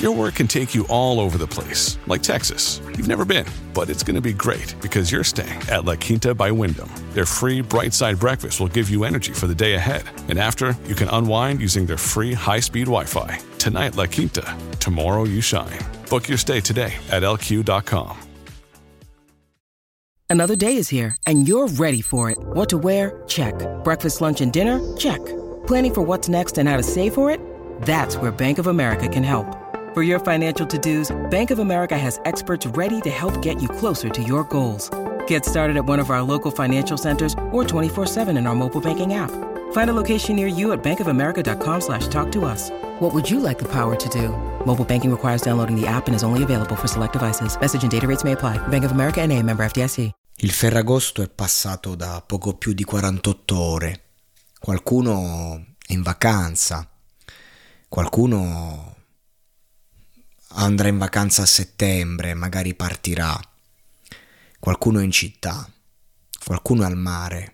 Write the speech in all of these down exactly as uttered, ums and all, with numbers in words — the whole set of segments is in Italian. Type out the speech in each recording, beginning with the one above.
Your work can take you all over the place, like Texas. You've never been, but it's going to be great because you're staying at La Quinta by Wyndham. Their free Bright Side breakfast will give you energy for the day ahead. And after, you can unwind using their free high-speed Wi-Fi. Tonight, La Quinta, tomorrow you shine. Book your stay today at L Q dot com. Another day is here, and you're ready for it. What to wear? Check. Breakfast, lunch, and dinner? Check. Planning for what's next and how to save for it? That's where Bank of America can help. For your financial to-dos, Bank of America has experts ready to help get you closer to your goals. Get started at one of our local financial centers or twenty-four seven in our mobile banking app. Find a location near you at bankofamerica.com slash talk to us. What would you like the power to do? Mobile banking requires downloading the app and is only available for select devices. Message and data rates may apply. Bank of America N A, member F D I C. Il Ferragosto è passato da poco più di quarantotto ore. Qualcuno è in vacanza. Qualcuno andrà in vacanza a settembre, magari partirà. Qualcuno in città, qualcuno al mare.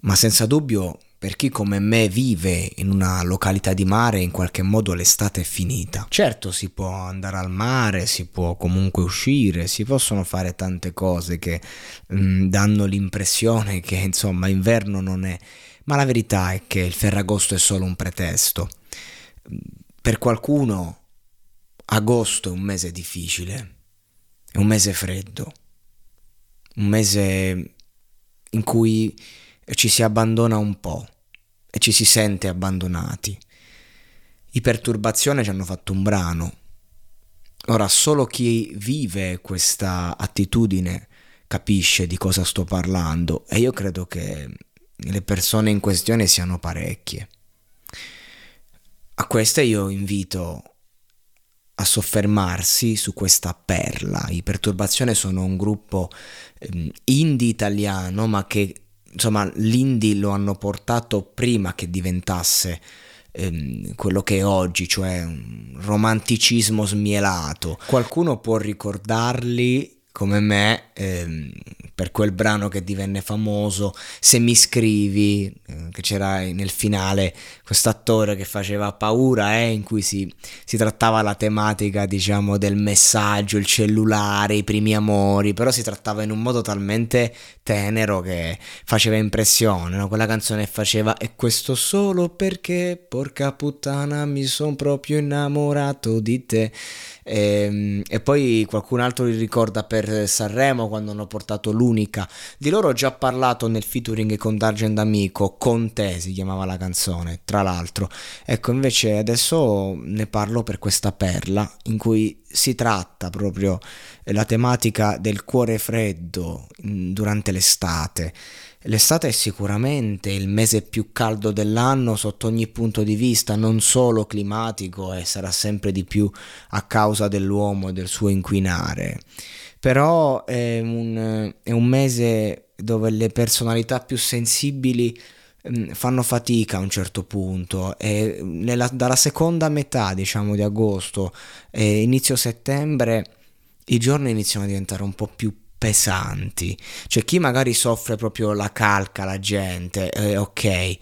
Ma senza dubbio, per chi come me vive in una località di mare, in qualche modo l'estate è finita. Certo, si può andare al mare, si può comunque uscire, si possono fare tante cose che mh, danno l'impressione che, insomma, inverno non è. Ma la verità è che il Ferragosto è solo un pretesto. Per qualcuno agosto è un mese difficile, è un mese freddo, un mese in cui ci si abbandona un po' e ci si sente abbandonati. I Perturbazione ci hanno fatto un brano. Ora, solo chi vive questa attitudine capisce di cosa sto parlando, e io credo che le persone in questione siano parecchie. A queste io invito a soffermarsi su questa perla. I Perturbazione sono un gruppo indie italiano, ma che, insomma, l'indie lo hanno portato prima che diventasse ehm, quello che è oggi, cioè un romanticismo smielato. Qualcuno può ricordarli come me ehm, per quel brano che divenne famoso, Se mi scrivi, eh, che c'era nel finale quest'attore che faceva paura, eh, in cui si, si trattava la tematica, diciamo, del messaggio, il cellulare, i primi amori, però si trattava in un modo talmente tenero che faceva impressione, no? Quella canzone faceva "E questo solo perché, porca puttana, mi son proprio innamorato di te", e, e poi qualcun altro li ricorda per Sanremo, quando hanno portato l'unica. Di loro ho già parlato nel featuring con Dargen D'Amico, "Con te" si chiamava la canzone, tra l'altro. Ecco, invece adesso ne parlo per questa perla in cui si tratta proprio la tematica del cuore freddo durante l'estate. L'estate è sicuramente il mese più caldo dell'anno sotto ogni punto di vista, non solo climatico, e sarà sempre di più a causa dell'uomo e del suo inquinare. Però è un, è un mese dove le personalità più sensibili fanno fatica a un certo punto, e nella, dalla seconda metà, diciamo, di agosto e inizio settembre i giorni iniziano a diventare un po' più pesanti. Cioè, chi magari soffre proprio la calca, la gente, eh, ok,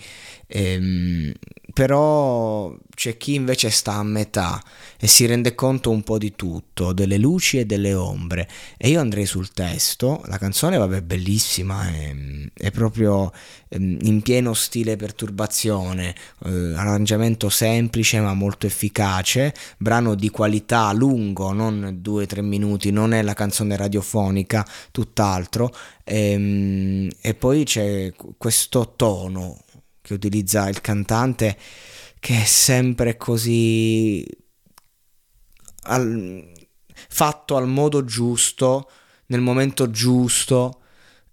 ehm, però c'è chi invece sta a metà e si rende conto un po' di tutto, delle luci e delle ombre. E io andrei sul testo. La canzone, vabbè, è bellissima, è, è proprio in pieno stile Perturbazione, eh, arrangiamento semplice ma molto efficace, brano di qualità, lungo, non due tre minuti, non è la canzone radiofonica, tutt'altro, e, e poi c'è questo tono che utilizza il cantante, che è sempre così al, fatto al modo giusto, nel momento giusto,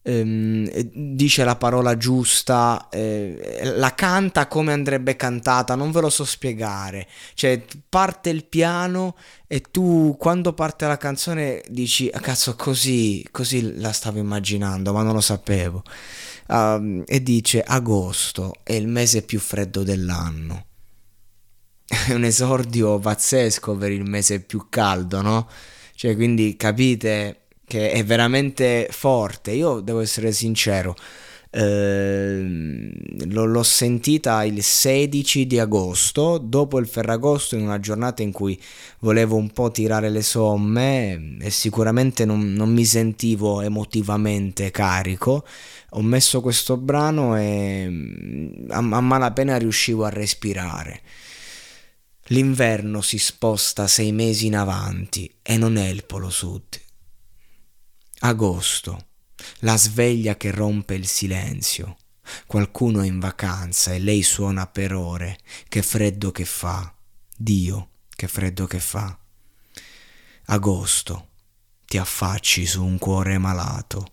ehm, dice la parola giusta, eh, la canta come andrebbe cantata, non ve lo so spiegare, cioè parte il piano e tu quando parte la canzone dici ah, cazzo così, così la stavo immaginando ma non lo sapevo. Um, e dice agosto è il mese più freddo dell'anno. È un esordio pazzesco per il mese più caldo, no? Cioè, quindi capite che è veramente forte. Io devo essere sincero, eh, lo, l'ho sentita il sedici di agosto, dopo il Ferragosto, in una giornata in cui volevo un po' tirare le somme e sicuramente non, non mi sentivo emotivamente carico. Ho messo questo brano e a, a malapena riuscivo a respirare. L'inverno si sposta sei mesi in avanti e non è il polo sud. Agosto, la sveglia che rompe il silenzio. Qualcuno è in vacanza e lei suona per ore. Che freddo che fa, Dio, che freddo che fa. Agosto, ti affacci su un cuore malato.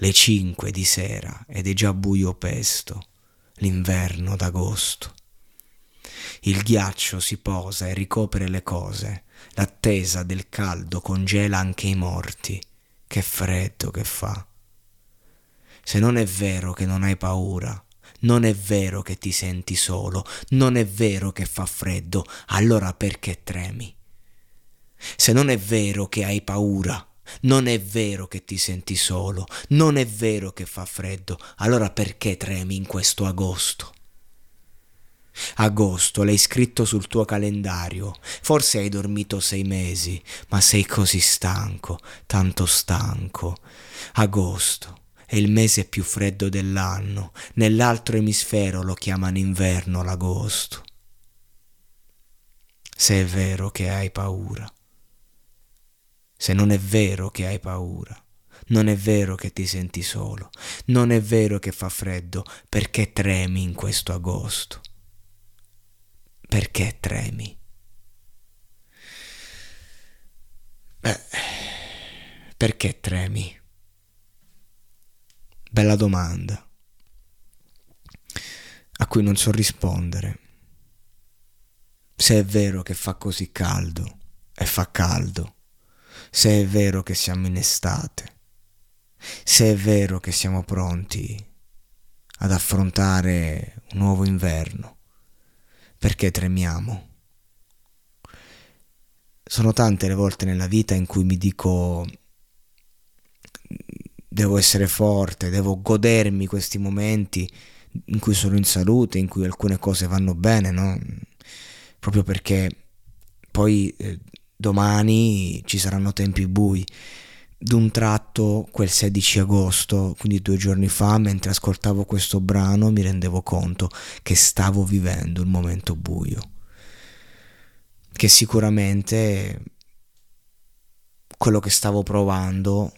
Le cinque di sera ed è già buio pesto. L'inverno d'agosto. Il ghiaccio si posa e ricopre le cose. L'attesa del caldo congela anche i morti. Che freddo che fa. Se non è vero che non hai paura, non è vero che ti senti solo, non è vero che fa freddo, allora perché tremi? Se non è vero che hai paura, non è vero che ti senti solo, non è vero che fa freddo, allora perché tremi in questo agosto? Agosto l'hai scritto sul tuo calendario, forse hai dormito sei mesi, ma sei così stanco, tanto stanco. Agosto è il mese più freddo dell'anno, nell'altro emisfero lo chiamano inverno l'agosto. Se è vero che hai paura, se non è vero che hai paura, non è vero che ti senti solo, non è vero che fa freddo, perché tremi in questo agosto? Perché tremi? Beh, perché tremi? Bella domanda, a cui non so rispondere. Se è vero che fa così caldo, e fa caldo, se è vero che siamo in estate, se è vero che siamo pronti ad affrontare un nuovo inverno, perché tremiamo? Sono tante le volte nella vita in cui mi dico devo essere forte, devo godermi questi momenti in cui sono in salute, in cui alcune cose vanno bene, no? Proprio perché poi eh, domani ci saranno tempi bui. D'un tratto quel sedici agosto, quindi due giorni fa, mentre ascoltavo questo brano mi rendevo conto che stavo vivendo un momento buio, che sicuramente quello che stavo provando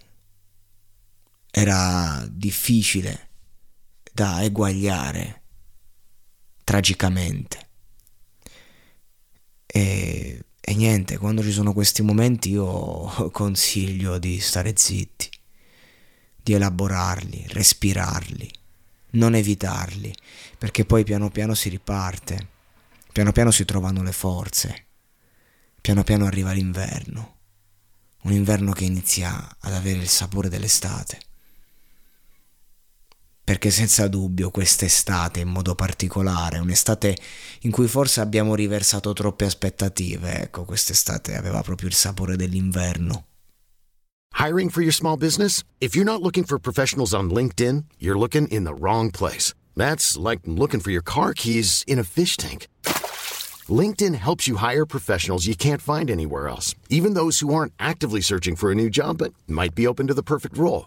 era difficile da eguagliare tragicamente e E niente, quando ci sono questi momenti io consiglio di stare zitti, di elaborarli, respirarli, non evitarli, perché poi piano piano si riparte, piano piano si trovano le forze, piano piano arriva l'inverno, un inverno che inizia ad avere il sapore dell'estate, perché senza dubbio quest'estate in modo particolare, un'estate in cui forse abbiamo riversato troppe aspettative, ecco, quest'estate aveva proprio il sapore dell'inverno. Hiring for your small business? If you're not looking for professionals on LinkedIn, you're looking in the wrong place. That's like looking for your car keys in a fish tank. LinkedIn helps you hire professionals you can't find anywhere else, even those who aren't actively searching for a new job but might be open to the perfect role.